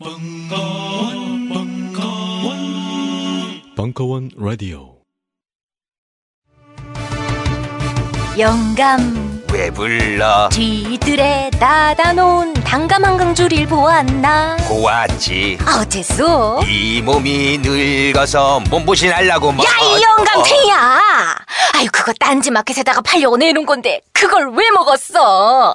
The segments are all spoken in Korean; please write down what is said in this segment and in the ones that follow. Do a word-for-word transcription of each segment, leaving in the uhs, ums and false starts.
벙커원, 벙커원, 벙커원 라디오. 영감 왜 불러? 뒤뜰에 닫아놓은 단감 한강줄을 보았나? 보았지. 아, 어째서? 이 몸이 늙어서 몸보신 하려고 뭐. 야, 이 영감 탱이야! 어. 아유, 그거 딴지 마켓에다가 팔려고 내놓은 건데 그걸 왜 먹었어? 어?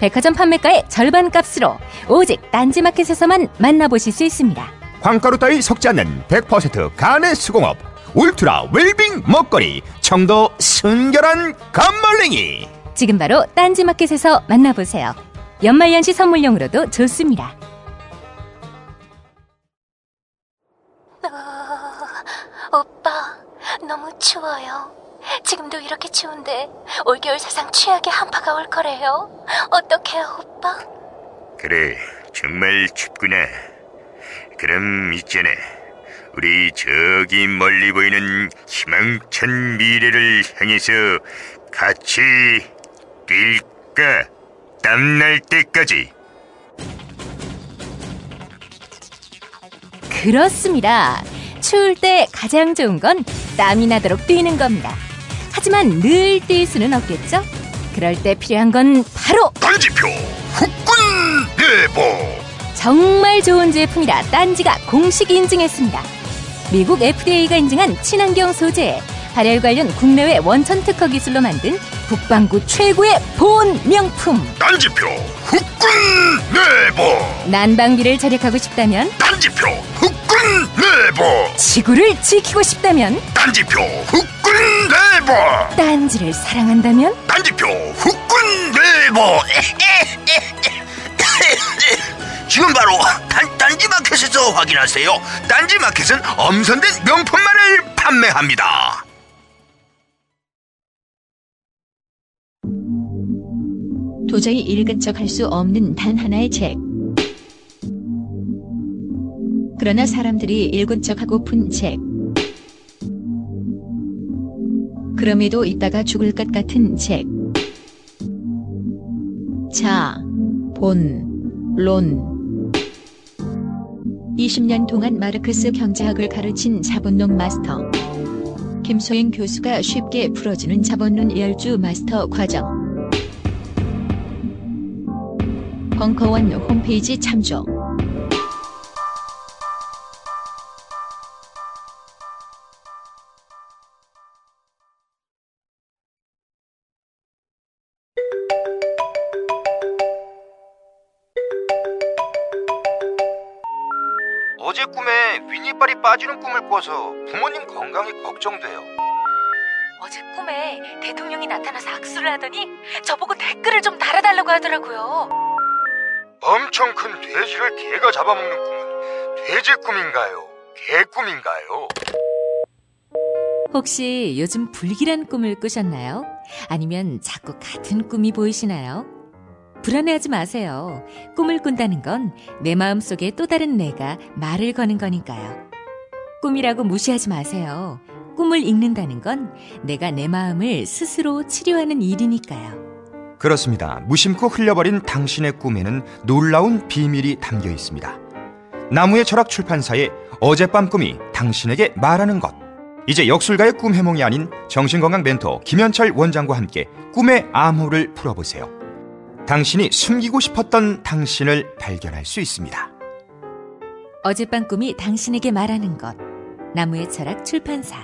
백화점 판매가의 절반값으로 오직 딴지마켓에서만 만나보실 수 있습니다. 황가루 따위 섞지 않는 백 퍼센트 간의 수공업 울트라 웰빙 먹거리 청도 순결한 감말랭이, 지금 바로 딴지마켓에서 만나보세요. 연말연시 선물용으로도 좋습니다. 어, 오빠 너무 추워요. 지금도 이렇게 추운데 올겨울 사상 최악의 한파가 올 거래요. 어떡해요, 오빠? 그래, 정말 춥구나. 그럼 있잖아, 우리 저기 멀리 보이는 희망찬 미래를 향해서 같이 뛸까? 땀날 때까지. 그렇습니다. 추울 때 가장 좋은 건 땀이 나도록 뛰는 겁니다. 하지만 늘 뛸 수는 없겠죠? 그럴 때 필요한 건 바로 딴지표 훅꾼 내보. 정말 좋은 제품이라 딴지가 공식 인증했습니다. 미국 에프디에이가 인증한 친환경 소재에 발열 관련 국내외 원천 특허 기술로 만든 북방구 최고의 보온 명품 딴지표 훅꾼 내보. 난방비를 절약하고 싶다면 딴지표 훅꾼 내보. 지구를 지키고 싶다면 딴지표 훅꾼 내보. 딴지를 사랑한다면 딴지표 훅꾼 내보. 지금 바로 단, 딴지마켓에서 확인하세요. 딴지마켓은 엄선된 명품만을 판매합니다. 도저히 읽은 척 할 수 없는 단 하나의 책. 그러나 사람들이 읽은 척 하고픈 책. 그럼에도 읽다가 죽을 것 같은 책. 자본론. 이십 년 동안 마르크스 경제학을 가르친 자본론 마스터 김소인 교수가 쉽게 풀어주는 자본론 십 주 마스터 과정. 벙커원 홈페이지 참조. 어제 꿈에 윗니빨이 빠지는 꿈을 꿔서 부모님 건강이 걱정돼요. 어제 꿈에 대통령이 나타나서 악수를 하더니 저보고 댓글을 좀 달아달라고 하더라고요. 엄청 큰 돼지를 개가 잡아먹는 꿈은 돼지 꿈인가요? 개 꿈인가요? 혹시 요즘 불길한 꿈을 꾸셨나요? 아니면 자꾸 같은 꿈이 보이시나요? 불안해하지 마세요. 꿈을 꾼다는 건 내 마음속에 또 다른 내가 말을 거는 거니까요. 꿈이라고 무시하지 마세요. 꿈을 읽는다는 건 내가 내 마음을 스스로 치료하는 일이니까요. 그렇습니다. 무심코 흘려버린 당신의 꿈에는 놀라운 비밀이 담겨 있습니다. 나무의 철학 출판사의 어젯밤 꿈이 당신에게 말하는 것. 이제 역술가의 꿈 해몽이 아닌 정신건강 멘토 김현철 원장과 함께 꿈의 암호를 풀어보세요. 당신이 숨기고 싶었던 당신을 발견할 수 있습니다. 어젯밤 꿈이 당신에게 말하는 것. 나무의 철학 출판사.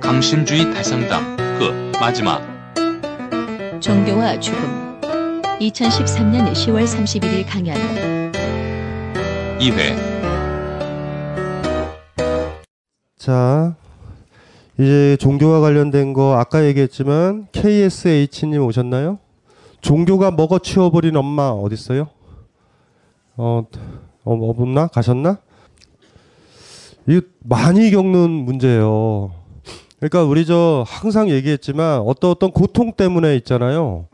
강심주의 다상담 끝. 마지막. 종교와 죽음. 이천십삼 년 시월 삼십일 일 강연 이 회. 자, 이제 종교와 관련된 거 아까 얘기했지만 케이에스에이치님 오셨나요? 종교가 먹어 치워버린 엄마 어디 있어요? 어, 어, 없나? 가셨나? 이게 많이 겪는 문제예요. 그러니까 우리 저 항상 얘기했지만 어떤 어떤 고통 때문에 있잖아요.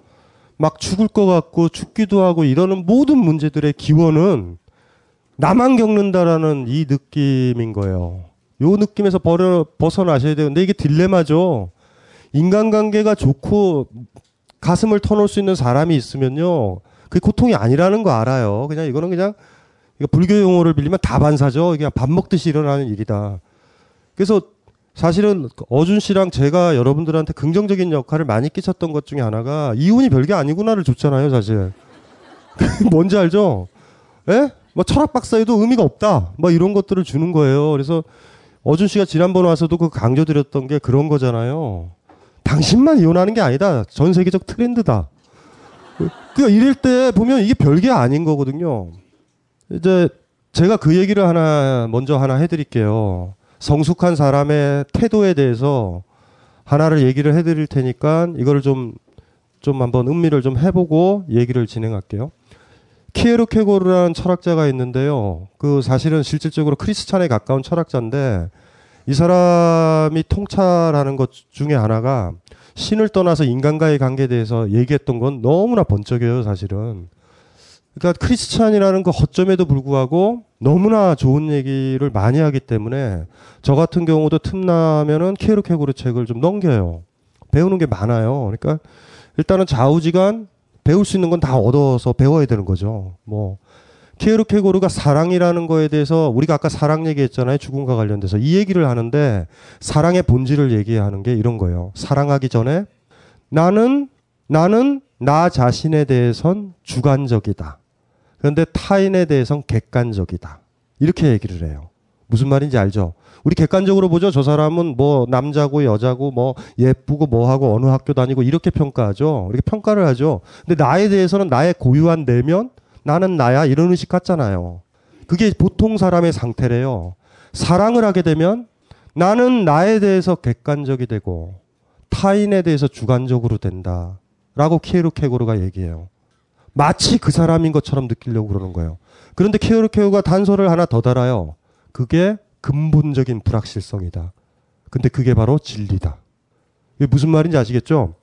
막 죽을 것 같고 죽기도 하고 이러는 모든 문제들의 기원은 나만 겪는다라는 이 느낌인 거예요. 요 느낌에서 벌어, 벗어나셔야 되는데 이게 딜레마죠. 인간관계가 좋고 가슴을 터놓을 수 있는 사람이 있으면요. 그게 고통이 아니라는 거 알아요. 그냥 이거는 그냥 불교 용어를 빌리면 다반사죠. 그냥 밥 먹듯이 일어나는 일이다. 그래서 사실은 어준 씨랑 제가 여러분들한테 긍정적인 역할을 많이 끼쳤던 것 중에 하나가 이혼이 별게 아니구나를 줬잖아요, 사실. 뭔지 알죠? 예? 뭐 철학 박사에도 의미가 없다. 뭐 이런 것들을 주는 거예요. 그래서 어준 씨가 지난번 와서도 그 강조드렸던 게 그런 거잖아요. 당신만 이혼하는 게 아니다. 전 세계적 트렌드다. 그러니까 이럴 때 보면 이게 별게 아닌 거거든요. 이제 제가 그 얘기를 하나, 먼저 하나 해드릴게요. 성숙한 사람의 태도에 대해서 하나를 얘기를 해드릴 테니까 이거를 좀, 좀 한번 음미를 좀 해보고 얘기를 진행할게요. 키에르케고르라는 철학자가 있는데요. 그 사실은 실질적으로 크리스찬에 가까운 철학자인데 이 사람이 통찰하는 것 중에 하나가 신을 떠나서 인간과의 관계에 대해서 얘기했던 건 너무나 번쩍이에요, 사실은. 그러니까 크리스찬이라는 그 허점에도 불구하고 너무나 좋은 얘기를 많이 하기 때문에 저 같은 경우도 틈나면은 키에르케고르 책을 좀 넘겨요. 배우는 게 많아요. 그러니까 일단은 좌우지간 배울 수 있는 건 다 얻어서 배워야 되는 거죠. 뭐 키에르케고르가 사랑이라는 거에 대해서 우리가 아까 사랑 얘기했잖아요. 죽음과 관련돼서 이 얘기를 하는데 사랑의 본질을 얘기하는 게 이런 거예요. 사랑하기 전에 나는 나는 나 자신에 대해선 주관적이다. 그런데 타인에 대해선 객관적이다. 이렇게 얘기를 해요. 무슨 말인지 알죠? 우리 객관적으로 보죠. 저 사람은 뭐 남자고 여자고 뭐 예쁘고 뭐하고 어느 학교 다니고 이렇게 평가하죠. 이렇게 평가를 하죠. 근데 나에 대해서는 나의 고유한 내면 나는 나야 이런 의식 같잖아요. 그게 보통 사람의 상태래요. 사랑을 하게 되면 나는 나에 대해서 객관적이 되고 타인에 대해서 주관적으로 된다. 라고 키에르케고르가 얘기해요. 마치 그 사람인 것처럼 느끼려고 그러는 거예요. 그런데 키에르케고르가 단서를 하나 더 달아요. 그게 근본적인 불확실성이다. 근데 그게 바로 진리다. 이게 무슨 말인지 아시겠죠?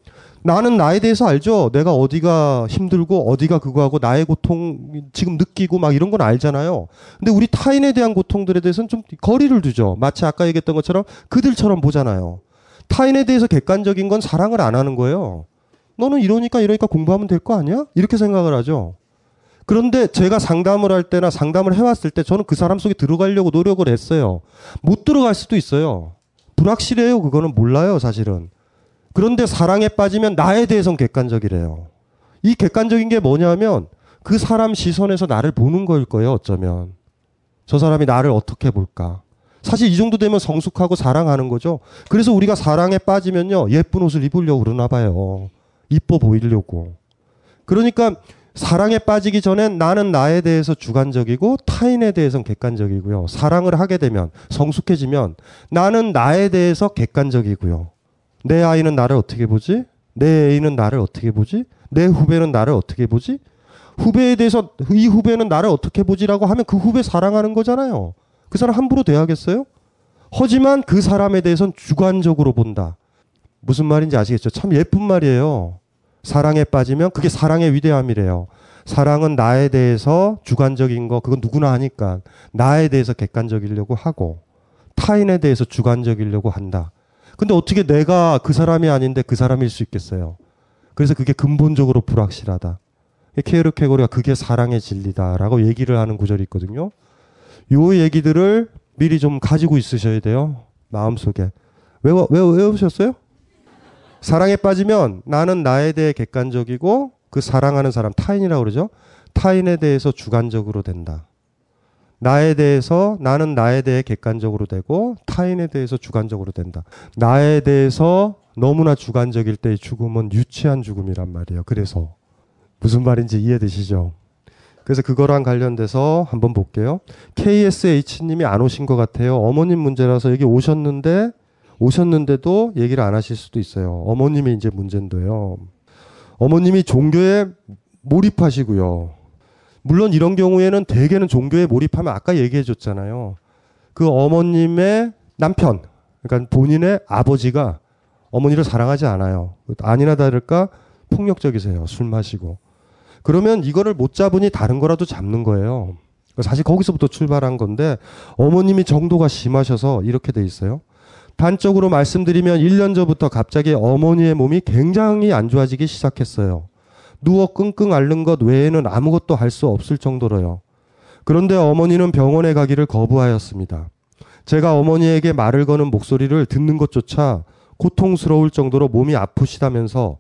나는 나에 대해서 알죠. 내가 어디가 힘들고 어디가 그거하고 나의 고통 지금 느끼고 막 이런 건 알잖아요. 근데 우리 타인에 대한 고통들에 대해서는 좀 거리를 두죠. 마치 아까 얘기했던 것처럼 그들처럼 보잖아요. 타인에 대해서 객관적인 건 사랑을 안 하는 거예요. 너는 이러니까 이러니까 공부하면 될 거 아니야? 이렇게 생각을 하죠. 그런데 제가 상담을 할 때나 상담을 해왔을 때 저는 그 사람 속에 들어가려고 노력을 했어요. 못 들어갈 수도 있어요. 불확실해요. 그거는 몰라요, 사실은. 그런데 사랑에 빠지면 나에 대해서는 객관적이래요. 이 객관적인 게 뭐냐면 그 사람 시선에서 나를 보는 걸 거예요, 어쩌면. 저 사람이 나를 어떻게 볼까? 사실 이 정도 되면 성숙하고 사랑하는 거죠. 그래서 우리가 사랑에 빠지면요, 예쁜 옷을 입으려고 그러나 봐요. 이뻐 보이려고. 그러니까 사랑에 빠지기 전엔 나는 나에 대해서 주관적이고 타인에 대해서는 객관적이고요. 사랑을 하게 되면 성숙해지면 나는 나에 대해서 객관적이고요. 내 아이는 나를 어떻게 보지? 내 애인은 나를 어떻게 보지? 내 후배는 나를 어떻게 보지? 후배에 대해서 이 후배는 나를 어떻게 보지라고 하면 그 후배 사랑하는 거잖아요. 그 사람 함부로 대하겠어요? 하지만 그 사람에 대해서는 주관적으로 본다. 무슨 말인지 아시겠죠? 참 예쁜 말이에요. 사랑에 빠지면 그게 사랑의 위대함이래요. 사랑은 나에 대해서 주관적인 거 그건 누구나 하니까 나에 대해서 객관적이려고 하고 타인에 대해서 주관적이려고 한다. 근데 어떻게 내가 그 사람이 아닌데 그 사람일 수 있겠어요. 그래서 그게 근본적으로 불확실하다. 키에르케고르가 그게 사랑의 진리다라고 얘기를 하는 구절이 있거든요. 요 얘기들을 미리 좀 가지고 있으셔야 돼요. 마음속에. 외워, 외워, 외우셨어요? 사랑에 빠지면 나는 나에 대해 객관적이고 그 사랑하는 사람 타인이라고 그러죠. 타인에 대해서 주관적으로 된다. 나에 대해서 나는 나에 대해 객관적으로 되고 타인에 대해서 주관적으로 된다. 나에 대해서 너무나 주관적일 때의 죽음은 유치한 죽음이란 말이에요. 그래서 무슨 말인지 이해되시죠? 그래서 그거랑 관련돼서 한번 볼게요. 케이에스에이치님이 안 오신 것 같아요. 어머님 문제라서 여기 오셨는데 오셨는데도 얘기를 안 하실 수도 있어요. 어머님이 이제 문제인데요. 어머님이 종교에 몰입하시고요. 물론 이런 경우에는 대개는 종교에 몰입하면 아까 얘기해 줬잖아요. 그 어머님의 남편, 그러니까 본인의 아버지가 어머니를 사랑하지 않아요. 아니나 다를까 폭력적이세요. 술 마시고. 그러면 이거를 못 잡으니 다른 거라도 잡는 거예요. 사실 거기서부터 출발한 건데 어머님이 정도가 심하셔서 이렇게 돼 있어요. 단적으로 말씀드리면 일 년 전부터 갑자기 어머니의 몸이 굉장히 안 좋아지기 시작했어요. 누워 끙끙 앓는 것 외에는 아무것도 할 수 없을 정도로요. 그런데 어머니는 병원에 가기를 거부하였습니다. 제가 어머니에게 말을 거는 목소리를 듣는 것조차 고통스러울 정도로 몸이 아프시다면서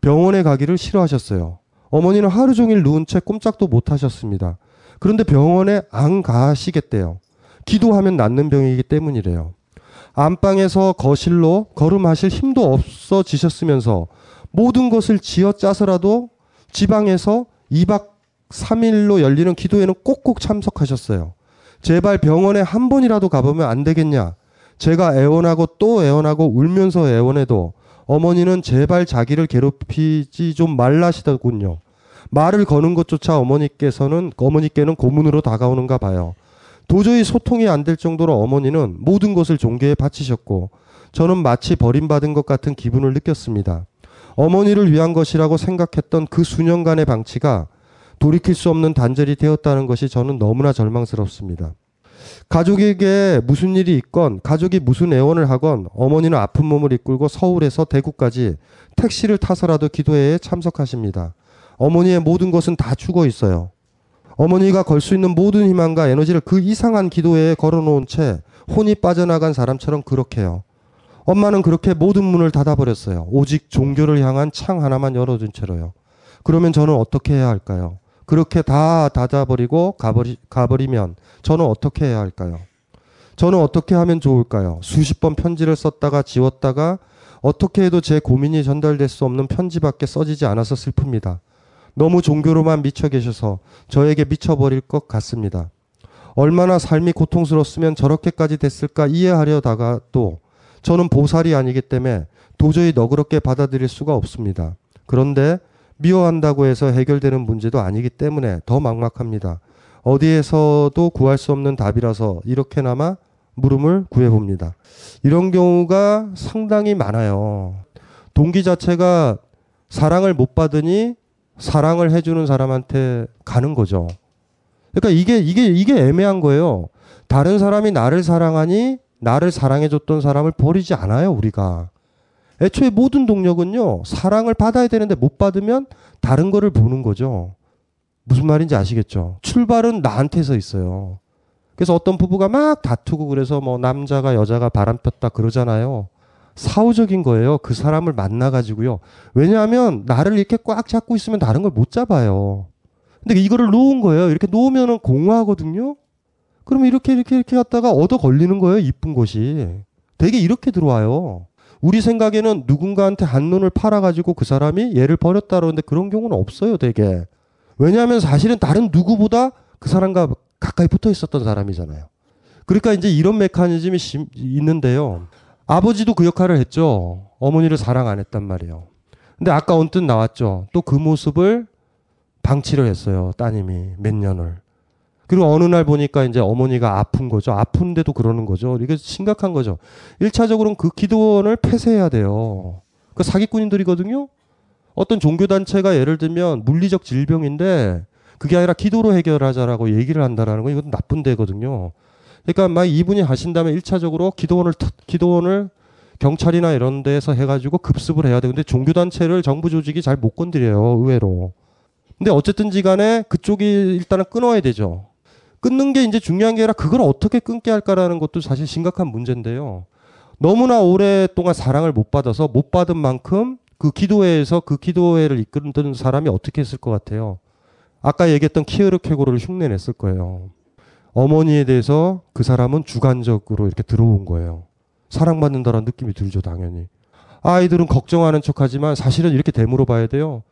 병원에 가기를 싫어하셨어요. 어머니는 하루 종일 누운 채 꼼짝도 못 하셨습니다. 그런데 병원에 안 가시겠대요. 기도하면 낫는 병이기 때문이래요. 안방에서 거실로 걸음하실 힘도 없어지셨으면서 모든 것을 지어짜서라도 지방에서 이 박 삼 일로 열리는 기도회는 꼭꼭 참석하셨어요. 제발 병원에 한 번이라도 가보면 안 되겠냐. 제가 애원하고 또 애원하고 울면서 애원해도 어머니는 제발 자기를 괴롭히지 좀 말라시더군요. 말을 거는 것조차 어머니께서는, 어머니께는 고문으로 다가오는가 봐요. 도저히 소통이 안 될 정도로 어머니는 모든 것을 종교에 바치셨고 저는 마치 버림받은 것 같은 기분을 느꼈습니다. 어머니를 위한 것이라고 생각했던 그 수년간의 방치가 돌이킬 수 없는 단절이 되었다는 것이 저는 너무나 절망스럽습니다. 가족에게 무슨 일이 있건 가족이 무슨 애원을 하건 어머니는 아픈 몸을 이끌고 서울에서 대구까지 택시를 타서라도 기도회에 참석하십니다. 어머니의 모든 것은 다 죽어 있어요. 어머니가 걸 수 있는 모든 희망과 에너지를 그 이상한 기도회에 걸어놓은 채 혼이 빠져나간 사람처럼 그렇게요. 엄마는 그렇게 모든 문을 닫아버렸어요. 오직 종교를 향한 창 하나만 열어둔 채로요. 그러면 저는 어떻게 해야 할까요? 그렇게 다 닫아버리고 가버리, 가버리면 저는 어떻게 해야 할까요? 저는 어떻게 하면 좋을까요? 수십 번 편지를 썼다가 지웠다가 어떻게 해도 제 고민이 전달될 수 없는 편지밖에 써지지 않아서 슬픕니다. 너무 종교로만 미쳐 계셔서 저에게 미쳐버릴 것 같습니다. 얼마나 삶이 고통스러웠으면 저렇게까지 됐을까 이해하려다가 또 저는 보살이 아니기 때문에 도저히 너그럽게 받아들일 수가 없습니다. 그런데 미워한다고 해서 해결되는 문제도 아니기 때문에 더 막막합니다. 어디에서도 구할 수 없는 답이라서 이렇게나마 물음을 구해봅니다. 이런 경우가 상당히 많아요. 동기 자체가 사랑을 못 받으니 사랑을 해주는 사람한테 가는 거죠. 그러니까 이게, 이게, 이게 애매한 거예요. 다른 사람이 나를 사랑하니 나를 사랑해줬던 사람을 버리지 않아요, 우리가. 애초에 모든 동력은요, 사랑을 받아야 되는데 못 받으면 다른 거를 보는 거죠. 무슨 말인지 아시겠죠? 출발은 나한테서 있어요. 그래서 어떤 부부가 막 다투고 그래서 뭐 남자가 여자가 바람 폈다 그러잖아요. 사후적인 거예요. 그 사람을 만나가지고요. 왜냐하면 나를 이렇게 꽉 잡고 있으면 다른 걸 못 잡아요. 근데 이거를 놓은 거예요. 이렇게 놓으면은 공허하거든요. 그러면 이렇게 이렇게 이렇게 갔다가 얻어 걸리는 거예요. 이쁜 것이. 되게 이렇게 들어와요. 우리 생각에는 누군가한테 한눈을 팔아가지고 그 사람이 얘를 버렸다 그러는데 그런 경우는 없어요. 되게. 왜냐하면 사실은 다른 누구보다 그 사람과 가까이 붙어 있었던 사람이잖아요. 그러니까 이제 이런 메커니즘이 심, 있는데요. 아버지도 그 역할을 했죠. 어머니를 사랑 안 했단 말이에요. 근데 아까 언뜻 나왔죠. 또 그 모습을 방치를 했어요. 따님이 몇 년을. 그리고 어느 날 보니까 이제 어머니가 아픈 거죠. 아픈데도 그러는 거죠. 이게 심각한 거죠. 일차적으로는 그 기도원을 폐쇄해야 돼요. 그 사기꾼인들이거든요. 어떤 종교단체가 예를 들면 물리적 질병인데 그게 아니라 기도로 해결하자라고 얘기를 한다라는 건 이건 나쁜 데거든요. 그러니까 막 이분이 하신다면 일차적으로 기도원을, 기도원을 경찰이나 이런 데에서 해가지고 급습을 해야 되는데 종교단체를 정부 조직이 잘 못 건드려요. 의외로. 근데 어쨌든지 간에 그쪽이 일단은 끊어야 되죠. 끊는 게 이제 중요한 게 아니라 그걸 어떻게 끊게 할까라는 것도 사실 심각한 문제인데요. 너무나 오랫동안 사랑을 못 받아서 못 받은 만큼 그 기도회에서 그 기도회를 이끄는 사람이 어떻게 했을 것 같아요. 아까 얘기했던 키에르케고르를 흉내냈을 거예요. 어머니에 대해서 그 사람은 주관적으로 이렇게 들어온 거예요. 사랑받는다라는 느낌이 들죠, 당연히. 아이들은 걱정하는 척하지만 사실은 이렇게 되물어 봐야 돼요.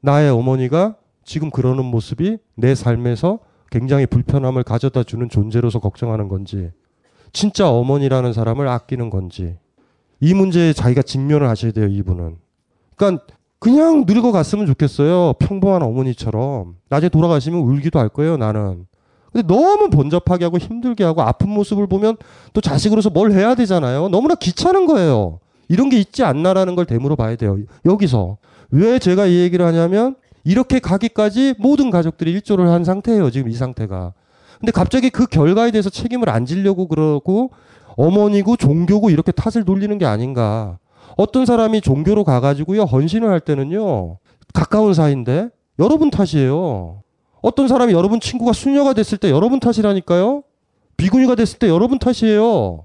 나의 어머니가 지금 그러는 모습이 내 삶에서 굉장히 불편함을 가져다 주는 존재로서 걱정하는 건지, 진짜 어머니라는 사람을 아끼는 건지, 이 문제에 자기가 직면을 하셔야 돼요, 이분은. 그러니까 그냥 늙어 갔으면 좋겠어요. 평범한 어머니처럼. 낮에 돌아가시면 울기도 할 거예요, 나는. 근데 너무 번잡하게 하고 힘들게 하고 아픈 모습을 보면 또 자식으로서 뭘 해야 되잖아요. 너무나 귀찮은 거예요. 이런 게 있지 않나라는 걸 되물어 봐야 돼요. 여기서. 왜 제가 이 얘기를 하냐면 이렇게 가기까지 모든 가족들이 일조를 한 상태예요. 지금 이 상태가. 근데 갑자기 그 결과에 대해서 책임을 안 지려고 그러고 어머니고 종교고 이렇게 탓을 돌리는 게 아닌가. 어떤 사람이 종교로 가가지고요, 헌신을 할 때는요, 가까운 사이인데 여러분 탓이에요. 어떤 사람이 여러분 친구가 수녀가 됐을 때 여러분 탓이라니까요. 비구니가 됐을 때 여러분 탓이에요.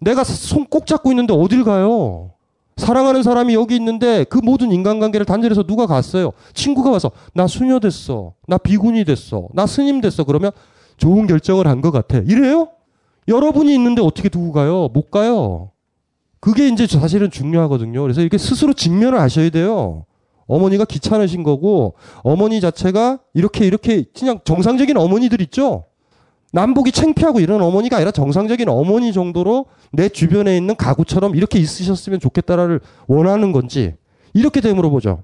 내가 손 꼭 잡고 있는데 어딜 가요. 사랑하는 사람이 여기 있는데 그 모든 인간관계를 단절해서 누가 갔어요. 친구가 와서 나 수녀 됐어. 나 비구니 됐어. 나 스님 됐어. 그러면 좋은 결정을 한 것 같아. 이래요? 여러분이 있는데 어떻게 두고 가요? 못 가요. 그게 이제 사실은 중요하거든요. 그래서 이렇게 스스로 직면을 하셔야 돼요. 어머니가 귀찮으신 거고, 어머니 자체가 이렇게 이렇게 그냥 정상적인 어머니들 있죠? 남보기 창피하고 이런 어머니가 아니라 정상적인 어머니 정도로 내 주변에 있는 가구처럼 이렇게 있으셨으면 좋겠다라를 원하는 건지, 이렇게 되물어 보죠.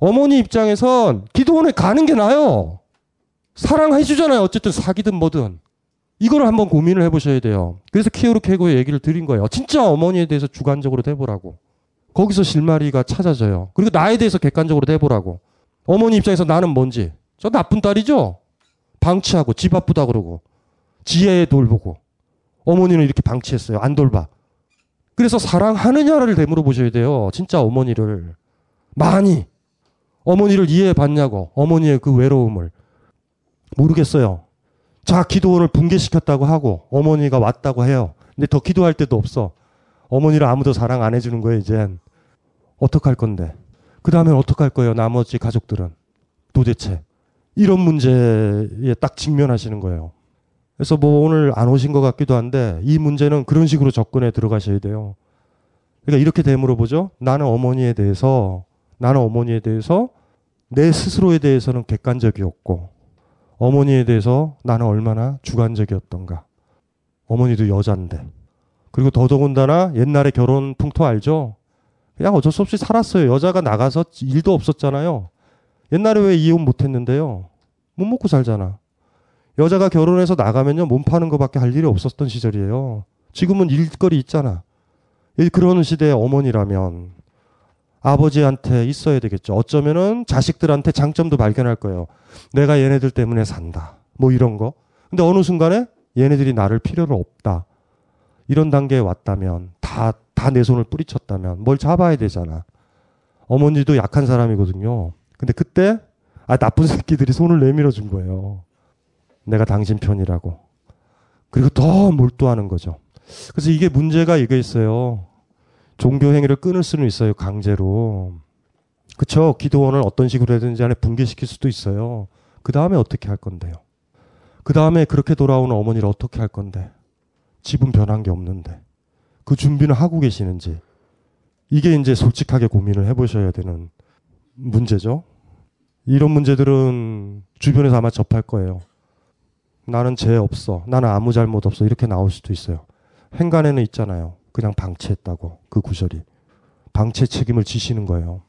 어머니 입장에선 기도원에 가는 게 나아요. 사랑해 주잖아요. 어쨌든 사귀든 뭐든. 이걸 한번 고민을 해보셔야 돼요. 그래서 키에르케고르의 얘기를 드린 거예요. 진짜 어머니에 대해서 주관적으로 대보라고. 거기서 실마리가 찾아져요. 그리고 나에 대해서 객관적으로 대보라고. 어머니 입장에서 나는 뭔지. 저 나쁜 딸이죠? 방치하고 지 바쁘다 그러고 지혜에 돌보고 어머니는 이렇게 방치했어요. 안 돌봐. 그래서 사랑하느냐를 되물어보셔야 돼요. 진짜 어머니를. 많이. 어머니를 이해해봤냐고. 어머니의 그 외로움을. 모르겠어요. 자, 기도원을 붕괴시켰다고 하고 어머니가 왔다고 해요. 근데 더 기도할 데도 없어. 어머니를 아무도 사랑 안 해주는 거예요. 이젠 어떡할 건데. 그 다음엔 어떡할 거예요. 나머지 가족들은 도대체 이런 문제에 딱 직면하시는 거예요. 그래서 뭐 오늘 안 오신 것 같기도 한데 이 문제는 그런 식으로 접근해 들어가셔야 돼요. 그러니까 이렇게 되물어 보죠. 나는 어머니에 대해서 나는 어머니에 대해서 내 스스로에 대해서는 객관적이었고 어머니에 대해서 나는 얼마나 주관적이었던가. 어머니도 여잔데. 그리고 더더군다나 옛날에 결혼 풍토 알죠? 그냥 어쩔 수 없이 살았어요. 여자가 나가서 일도 없었잖아요. 옛날에 왜 이혼 못했는데요? 못 먹고 살잖아. 여자가 결혼해서 나가면요 몸 파는 거밖에 할 일이 없었던 시절이에요. 지금은 일거리 있잖아. 그런 시대의 어머니라면 아버지한테 있어야 되겠죠. 어쩌면은 자식들한테 장점도 발견할 거예요. 내가 얘네들 때문에 산다. 뭐 이런 거. 근데 어느 순간에 얘네들이 나를 필요로 없다. 이런 단계에 왔다면 다 다 내 손을 뿌리쳤다면 뭘 잡아야 되잖아. 어머니도 약한 사람이거든요. 근데 그때 아 나쁜 새끼들이 손을 내밀어 준 거예요. 내가 당신 편이라고. 그리고 더 몰두하는 거죠. 그래서 이게 문제가 이게 있어요. 종교 행위를 끊을 수는 있어요. 강제로. 그쵸? 기도원을 어떤 식으로 해든지 안에 붕괴시킬 수도 있어요. 그 다음에 어떻게 할 건데요? 그 다음에 그렇게 돌아오는 어머니를 어떻게 할 건데? 집은 변한 게 없는데. 그 준비는 하고 계시는지. 이게 이제 솔직하게 고민을 해보셔야 되는 문제죠. 이런 문제들은 주변에서 아마 접할 거예요. 나는 죄 없어. 나는 아무 잘못 없어. 이렇게 나올 수도 있어요. 행간에는 있잖아요. 그냥 방치했다고. 그 구절이. 방치의 책임을 지시는 거예요.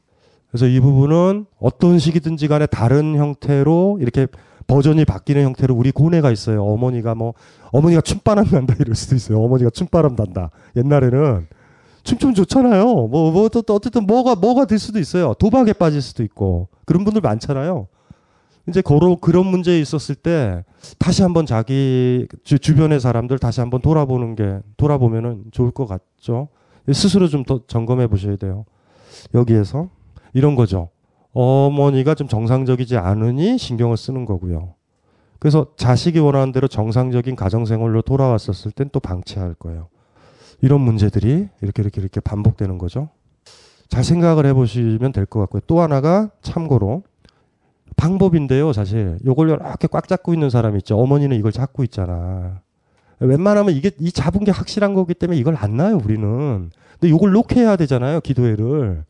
그래서 이 부분은 어떤 식이든지 간에 다른 형태로 이렇게 버전이 바뀌는 형태로 우리 고뇌가 있어요. 어머니가 뭐 어머니가 춤바람 난다 이럴 수도 있어요. 어머니가 춤바람 난다. 옛날에는 춤 좀 좋잖아요. 뭐, 뭐 또, 또 어쨌든 뭐가 뭐가 될 수도 있어요. 도박에 빠질 수도 있고 그런 분들 많잖아요. 이제 그런 문제에 있었을 때 다시 한번 자기 주, 주변의 사람들 다시 한번 돌아보는 게 돌아보면은 좋을 것 같죠. 스스로 좀 더 점검해 보셔야 돼요. 여기에서 이런 거죠. 어머니가 좀 정상적이지 않으니 신경을 쓰는 거고요. 그래서 자식이 원하는 대로 정상적인 가정생활로 돌아왔었을 땐 또 방치할 거예요. 이런 문제들이 이렇게 이렇게 이렇게 반복되는 거죠. 잘 생각을 해보시면 될 것 같고요. 또 하나가 참고로. 방법인데요, 사실. 요걸 이렇게 꽉 잡고 있는 사람이 있죠. 어머니는 이걸 잡고 있잖아. 웬만하면 이게, 이 잡은 게 확실한 거기 때문에 이걸 안 놔요, 우리는. 근데 요걸 록해야 되잖아요, 기도회를.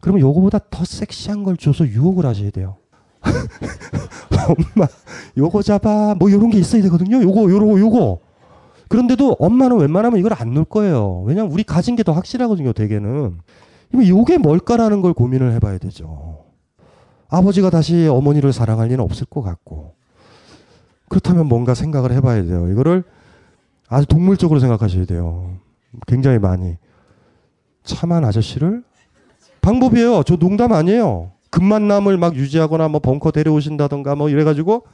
그러면 요거보다 더 섹시한 걸 줘서 유혹을 하셔야 돼요. 엄마, 요거 잡아. 뭐 요런 게 있어야 되거든요. 요거, 요거, 요거. 그런데도 엄마는 웬만하면 이걸 안 놓을 거예요. 왜냐면 우리 가진 게 더 확실하거든요, 대개는. 이게 뭘까라는 걸 고민을 해봐야 되죠. 아버지가 다시 어머니를 사랑할 리는 없을 것 같고, 그렇다면 뭔가 생각을 해봐야 돼요. 이거를 아주 동물적으로 생각하셔야 돼요. 굉장히 많이. 참한 아저씨를? 방법이에요. 저 농담 아니에요. 금만남을 막 유지하거나 뭐 벙커 데려오신다던가 뭐 이래가지고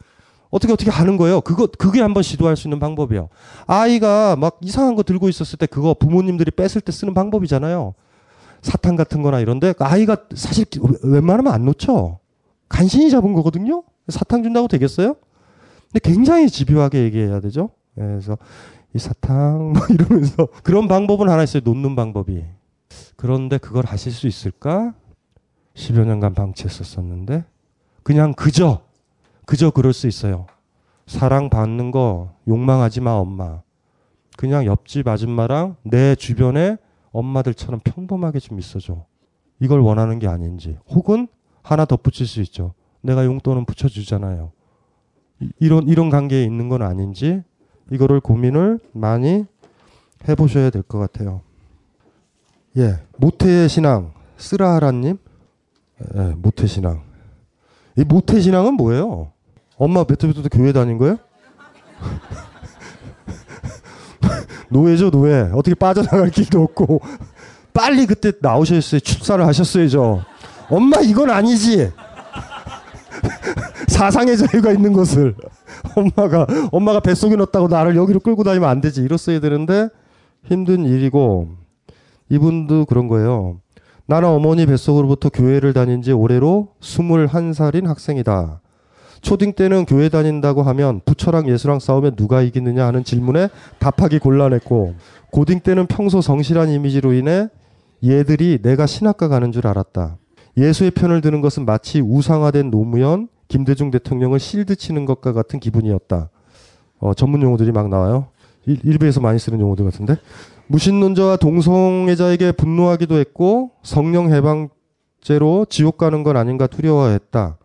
어떻게 어떻게 하는 거예요. 그거, 그게 한번 시도할 수 있는 방법이에요. 아이가 막 이상한 거 들고 있었을 때 그거 부모님들이 뺐을 때 쓰는 방법이잖아요. 사탕 같은 거나 이런데 아이가 사실 웬만하면 안 놓죠. 간신히 잡은 거거든요. 사탕 준다고 되겠어요? 근데 굉장히 집요하게 얘기해야 되죠. 그래서 이 사탕 막 이러면서 그런 방법은 하나 있어요. 놓는 방법이. 그런데 그걸 하실 수 있을까? 십여 년간 방치했었었는데 그냥 그저 그저 그럴 수 있어요. 사랑받는 거 욕망하지 마 엄마. 그냥 옆집 아줌마랑 내 주변에 엄마들처럼 평범하게 좀 있어줘. 이걸 원하는 게 아닌지. 혹은 하나 더 붙일 수 있죠. 내가 용돈은 붙여주잖아요. 이런 이런 관계에 있는 건 아닌지 이거를 고민을 많이 해보셔야 될 것 같아요. 예, 모태의 신앙 쓰라하라님. 예, 모태 신앙. 이 모태 신앙은 뭐예요? 엄마 몇때부터 교회 다닌 거예요? 노예죠, 노예. 어떻게 빠져나갈 길도 없고. 빨리 그때 나오셨어요. 출산을 하셨어야죠. 엄마 이건 아니지. 사상의 자유가 있는 것을 엄마가 엄마가 뱃속에 넣었다고 나를 여기로 끌고 다니면 안 되지. 이랬어야 되는데 힘든 일이고. 이분도 그런 거예요. 나는 어머니 뱃속으로부터 교회를 다닌 지 올해로 스물한 살인 학생이다. 초딩 때는 교회 다닌다고 하면 부처랑 예수랑 싸우면 누가 이기느냐 하는 질문에 답하기 곤란했고, 고딩 때는 평소 성실한 이미지로 인해 얘들이 내가 신학과 가는 줄 알았다. 예수의 편을 드는 것은 마치 우상화된 노무현, 김대중 대통령을 실드 치는 것과 같은 기분이었다. 어, 전문 용어들이 막 나와요. 일, 일베에서 많이 쓰는 용어들 같은데. 무신론자와 동성애자에게 분노하기도 했고 성령해방죄로 지옥 가는 건 아닌가 두려워했다.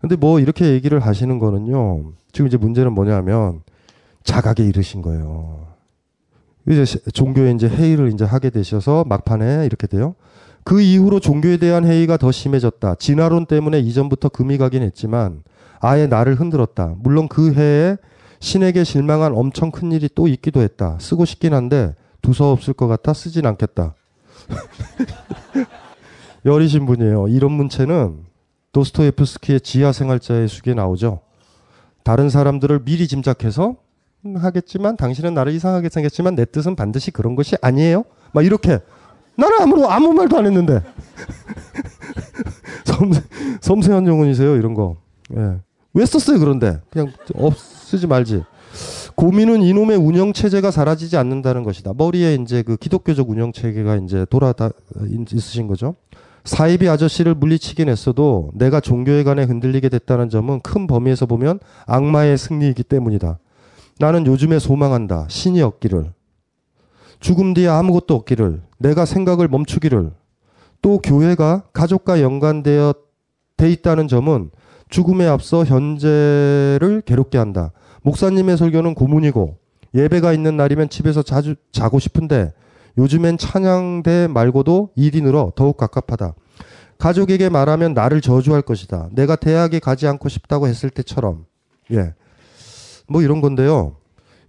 근데 뭐 이렇게 얘기를 하시는 거는요. 지금 이제 문제는 뭐냐면 자각에 이르신 거예요. 이제 종교에 이제 회의를 이제 하게 되셔서 막판에 이렇게 돼요. 그 이후로 종교에 대한 회의가 더 심해졌다. 진화론 때문에 이전부터 금이 가긴 했지만 아예 나를 흔들었다. 물론 그 해에 신에게 실망한 엄청 큰 일이 또 있기도 했다. 쓰고 싶긴 한데 두서없을 것 같아 쓰진 않겠다. 여리신 분이에요. 이런 문체는 도스토옙스키의 지하생활자의 숙에 나오죠. 다른 사람들을 미리 짐작해서 하겠지만 당신은 나를 이상하게 생겼지만 내 뜻은 반드시 그런 것이 아니에요. 막 이렇게. 나는 아무, 아무 말도 안 했는데. 섬세, 섬세한 영혼이세요. 이런 거. 예. 왜 썼어요 그런데. 그냥 없, 쓰지 말지. 고민은 이놈의 운영체제가 사라지지 않는다는 것이다. 머리에 이제 그 기독교적 운영체계가 이제 돌아다 있으신 거죠. 사이비 아저씨를 물리치긴 했어도 내가 종교에 관해 흔들리게 됐다는 점은 큰 범위에서 보면 악마의 승리이기 때문이다. 나는 요즘에 소망한다. 신이 없기를. 죽음 뒤에 아무것도 없기를. 내가 생각을 멈추기를. 또 교회가 가족과 연관되어 돼 있다는 점은 죽음에 앞서 현재를 괴롭게 한다. 목사님의 설교는 고문이고 예배가 있는 날이면 집에서 자주 자고 싶은데 요즘엔 찬양대 말고도 일이 늘어 더욱 갑갑하다. 가족에게 말하면 나를 저주할 것이다. 내가 대학에 가지 않고 싶다고 했을 때처럼. 예, 뭐 이런 건데요.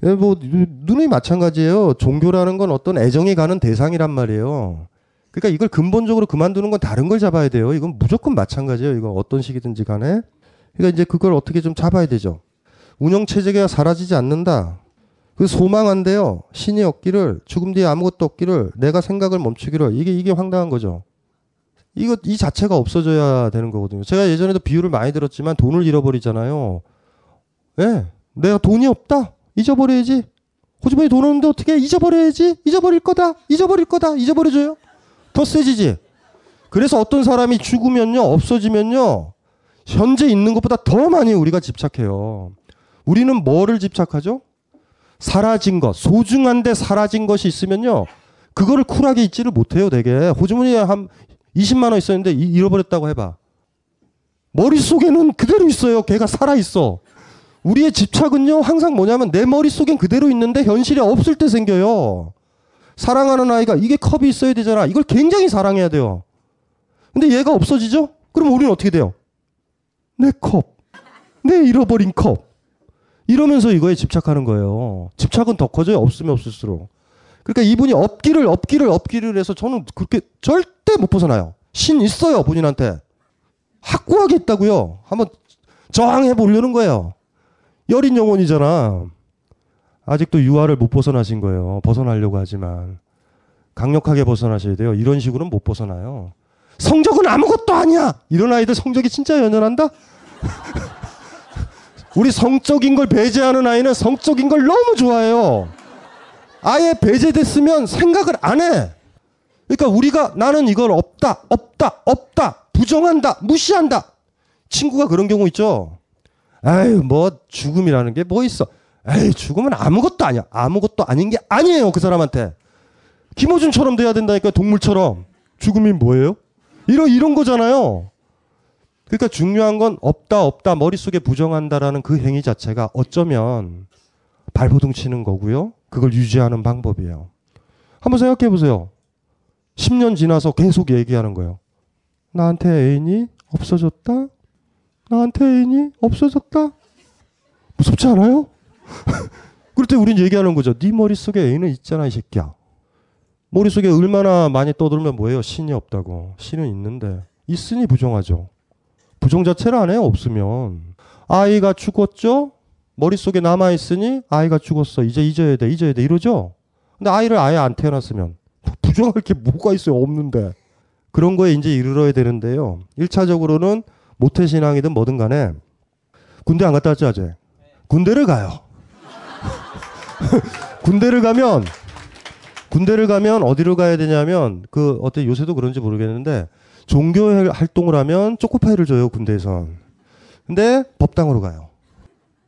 예, 뭐 눈이 마찬가지예요. 종교라는 건 어떤 애정이 가는 대상이란 말이에요. 그러니까 이걸 근본적으로 그만두는 건 다른 걸 잡아야 돼요. 이건 무조건 마찬가지예요. 이거 어떤 식이든지 간에. 그러니까 이제 그걸 어떻게 좀 잡아야 되죠. 운영체제가 사라지지 않는다. 그 소망한데요. 신이 없기를, 죽음 뒤에 아무것도 없기를, 내가 생각을 멈추기를. 이게 이게 황당한 거죠. 이거 이 자체가 없어져야 되는 거거든요. 제가 예전에도 비유를 많이 들었지만 돈을 잃어버리잖아요. 예, 내가 돈이 없다. 잊어버려야지. 호주머니 돈 없는데 어떻게 잊어버려야지. 잊어버릴 거다. 잊어버릴 거다. 잊어버려줘요. 더 세지지. 그래서 어떤 사람이 죽으면요, 없어지면요, 현재 있는 것보다 더 많이 우리가 집착해요. 우리는 뭐를 집착하죠? 사라진 것. 소중한데 사라진 것이 있으면요. 그거를 쿨하게 잊지를 못해요. 되게. 호주머니에 한 이십만 원 있었는데 잃어버렸다고 해봐. 머릿속에는 그대로 있어요. 걔가 살아있어. 우리의 집착은요. 항상 뭐냐면 내 머릿속엔 그대로 있는데 현실에 없을 때 생겨요. 사랑하는 아이가 이게 컵이 있어야 되잖아. 이걸 굉장히 사랑해야 돼요. 근데 얘가 없어지죠? 그럼 우리는 어떻게 돼요? 내 컵. 내 잃어버린 컵. 이러면서 이거에 집착하는 거예요. 집착은 더 커져요. 없으면 없을수록. 그러니까 이분이 업기를 업기를 업기를 해서 저는 그렇게 절대 못 벗어나요. 신 있어요. 본인한테. 확고하게 있다고요. 한번 저항해 보려는 거예요. 여린 영혼이잖아. 아직도 유아를 못 벗어나신 거예요. 벗어나려고 하지만. 강력하게 벗어나셔야 돼요. 이런 식으로는 못 벗어나요. 성적은 아무것도 아니야. 이런 아이들 성적이 진짜 연연한다? 우리 성적인 걸 배제하는 아이는 성적인 걸 너무 좋아해요. 아예 배제됐으면 생각을 안 해. 그러니까 우리가 나는 이걸 없다, 없다, 없다, 부정한다, 무시한다. 친구가 그런 경우 있죠. 에휴 뭐 죽음이라는 게 뭐 있어. 에이 죽음은 아무것도 아니야. 아무것도 아닌 게 아니에요. 그 사람한테. 김호준처럼 돼야 된다니까. 동물처럼. 죽음이 뭐예요? 이런 이런 거잖아요. 그러니까 중요한 건 없다 없다 머릿속에 부정한다라는 그 행위 자체가 어쩌면 발버둥 치는 거고요. 그걸 유지하는 방법이에요. 한번 생각해 보세요. 십 년 지나서 계속 얘기하는 거예요. 나한테 애인이 없어졌다. 나한테 애인이 없어졌다. 무섭지 않아요? 그럴 때 우린 얘기하는 거죠. 네 머릿속에 애인은 있잖아 이 새끼야. 머릿속에 얼마나 많이 떠들면 뭐예요? 신이 없다고. 신은 있는데. 있으니 부정하죠. 부정 자체를 안 해요. 없으면. 아이가 죽었죠? 머릿속에 남아있으니 아이가 죽었어. 이제 잊어야 돼. 잊어야 돼. 이러죠? 근데 아이를 아예 안 태어났으면. 부정할 게 뭐가 있어요? 없는데. 그런 거에 이제 이르러야 되는데요. 일 차적으로는 모태신앙이든 뭐든 간에 군대 안 갔다 왔죠, 아재? 군대를 가요. 군대를 가면, 군대를 가면 어디를 가야 되냐면, 그, 어때, 요새도 그런지 모르겠는데, 종교 활동을 하면 초코파이를 줘요, 군대에선. 근데 법당으로 가요.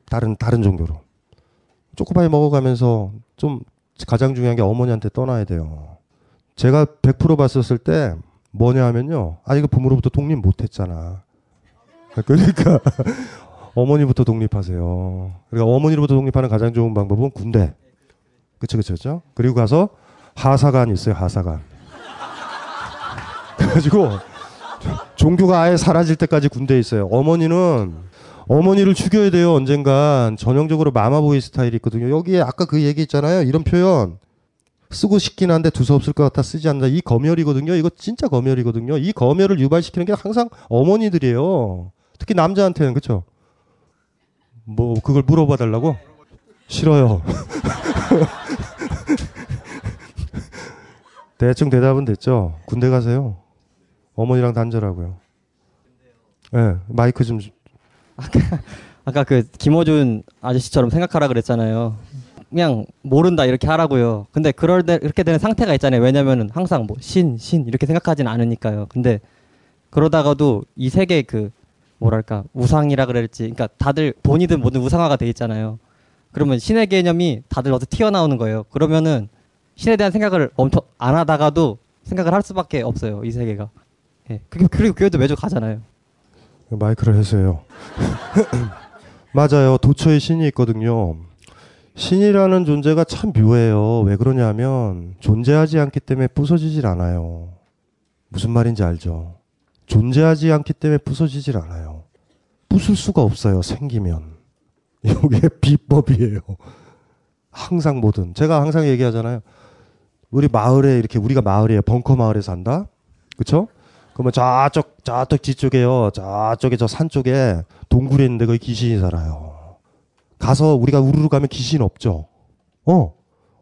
다른, 다른 종교로. 초코파이 먹어가면서 좀 가장 중요한 게 어머니한테 떠나야 돼요. 제가 백 퍼센트 봤었을 때 뭐냐 하면요. 아, 이거 부모로부터 독립 못 했잖아. 그러니까 어머니부터 독립하세요. 그러니까 어머니로부터 독립하는 가장 좋은 방법은 군대. 그쵸, 그쵸, 그쵸. 그리고 가서 하사관이 있어요, 하사관. 그래가지고 종교가 아예 사라질 때까지 군대에 있어요. 어머니는 어머니를 죽여야 돼요. 언젠간 전형적으로 마마보이 스타일이 있거든요. 여기에 아까 그 얘기 있잖아요. 이런 표현 쓰고 싶긴 한데 두서없을 것 같아 쓰지 않는다. 이 검열이거든요. 이거 진짜 검열이거든요. 이 검열을 유발시키는 게 항상 어머니들이에요. 특히 남자한테는. 그쵸? 뭐 그걸 물어봐 달라고? 싫어요. 대충 대답은 됐죠. 군대 가세요. 어머니랑 단절하고요. 예, 네, 마이크 좀. 아까 아까 그 김호준 아저씨처럼 생각하라 그랬잖아요. 그냥 모른다 이렇게 하라고요. 근데 그럴 때 이렇게 되는 상태가 있잖아요. 왜냐면은 항상 뭐 신 신 이렇게 생각하진 않으니까요. 근데 그러다가도 이 세계 그 뭐랄까 우상이라 그럴지, 그러니까 다들 돈이든 뭐든 우상화가 돼 있잖아요. 그러면 신의 개념이 다들 어디서 튀어나오는 거예요. 그러면은 신에 대한 생각을 엄청 안 하다가도 생각을 할 수밖에 없어요. 이 세계가. 예. 그리고 교회도 매주 가잖아요. 마이크를 해서요. 맞아요. 도처에 신이 있거든요. 신이라는 존재가 참 묘해요. 왜 그러냐면 존재하지 않기 때문에 부서지질 않아요. 무슨 말인지 알죠? 존재하지 않기 때문에 부서지질 않아요. 부술 수가 없어요. 생기면. 이게 비법이에요. 항상 뭐든. 제가 항상 얘기하잖아요. 우리 마을에 이렇게 우리가 마을이에요. 벙커 마을에 산다. 그렇죠? 그러면 저쪽 저쪽 뒤쪽에요. 저쪽에 저 산 쪽에 동굴에 있는데 거기 귀신이 살아요. 가서 우리가 우르르 가면 귀신 없죠. 어.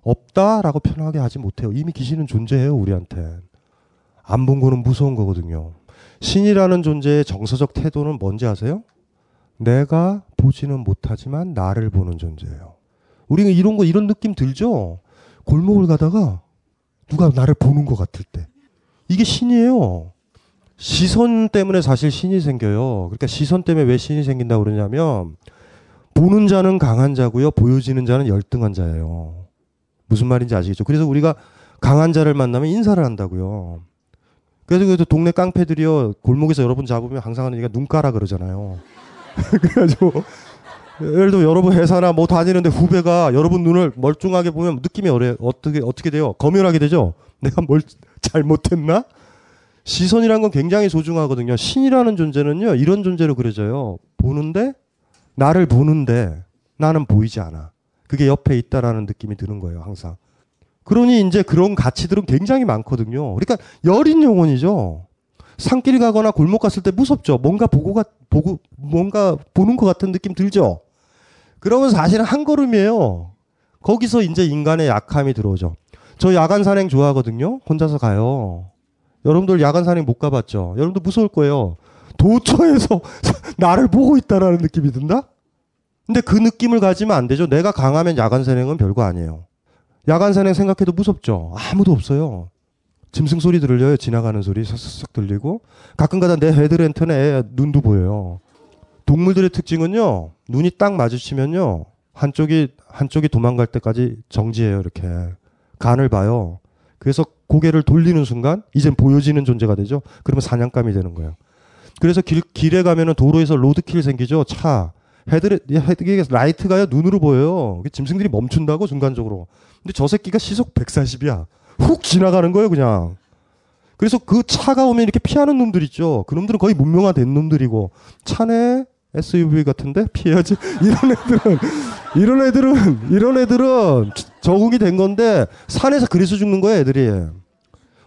없다라고 편하게 하지 못해요. 이미 귀신은 존재해요. 우리한테. 안 본 거는 무서운 거거든요. 신이라는 존재의 정서적 태도는 뭔지 아세요? 내가 보지는 못하지만 나를 보는 존재예요. 우리가 이런 거 이런 느낌 들죠? 골목을 가다가 누가 나를 보는 것 같을 때. 이게 신이에요. 시선 때문에 사실 신이 생겨요. 그러니까 시선 때문에 왜 신이 생긴다고 그러냐면 보는 자는 강한 자고요. 보여지는 자는 열등한 자예요. 무슨 말인지 아시겠죠? 그래서 우리가 강한 자를 만나면 인사를 한다고요. 그래서, 그래서 동네 깡패들이요. 골목에서 여러분 잡으면 항상 하는 얘기가 눈 까라 그러잖아요. 그래가지고 예를 들어 여러분 회사나 뭐 다니는데 후배가 여러분 눈을 멀쩡하게 보면 느낌이 어려, 어떻게, 어떻게 돼요? 검열하게 되죠? 내가 뭘 잘못했나? 시선이란 건 굉장히 소중하거든요. 신이라는 존재는요, 이런 존재로 그려져요. 보는데, 나를 보는데 나는 보이지 않아. 그게 옆에 있다라는 느낌이 드는 거예요, 항상. 그러니 이제 그런 가치들은 굉장히 많거든요. 그러니까 여린 영혼이죠. 산길 가거나 골목 갔을 때 무섭죠. 뭔가 보고가, 보고, 뭔가 보는 것 같은 느낌 들죠. 그러면 사실은 한 걸음이에요. 거기서 이제 인간의 약함이 들어오죠. 저 야간 산행 좋아하거든요. 혼자서 가요. 여러분들 야간 산행 못 가봤죠? 여러분들 무서울 거예요. 도처에서 나를 보고 있다라는 느낌이 든다? 근데 그 느낌을 가지면 안 되죠. 내가 강하면 야간 산행은 별거 아니에요. 야간 산행 생각해도 무섭죠? 아무도 없어요. 짐승 소리 들려요. 지나가는 소리 싹싹 들리고. 가끔가다 내 헤드랜턴에 눈도 보여요. 동물들의 특징은요, 눈이 딱 마주치면요, 한쪽이, 한쪽이 도망갈 때까지 정지해요. 이렇게. 간을 봐요. 그래서 고개를 돌리는 순간 이젠 보여지는 존재가 되죠. 그러면 사냥감이 되는 거예요. 그래서 길, 길에 가면은 도로에서 로드킬 생기죠. 차. 헤드레, 헤드, 라이트가요, 눈으로 보여요. 짐승들이 멈춘다고, 중간적으로. 근데 저 새끼가 시속 백사십이야. 훅 지나가는 거예요, 그냥. 그래서 그 차가 오면 이렇게 피하는 놈들 있죠. 그 놈들은 거의 문명화된 놈들이고, 차네, 에스유브이 같은데? 피해야지. 이런 애들은, 이런 애들은, 이런 애들은 적응이 된 건데, 산에서 그래서 죽는 거예요, 애들이.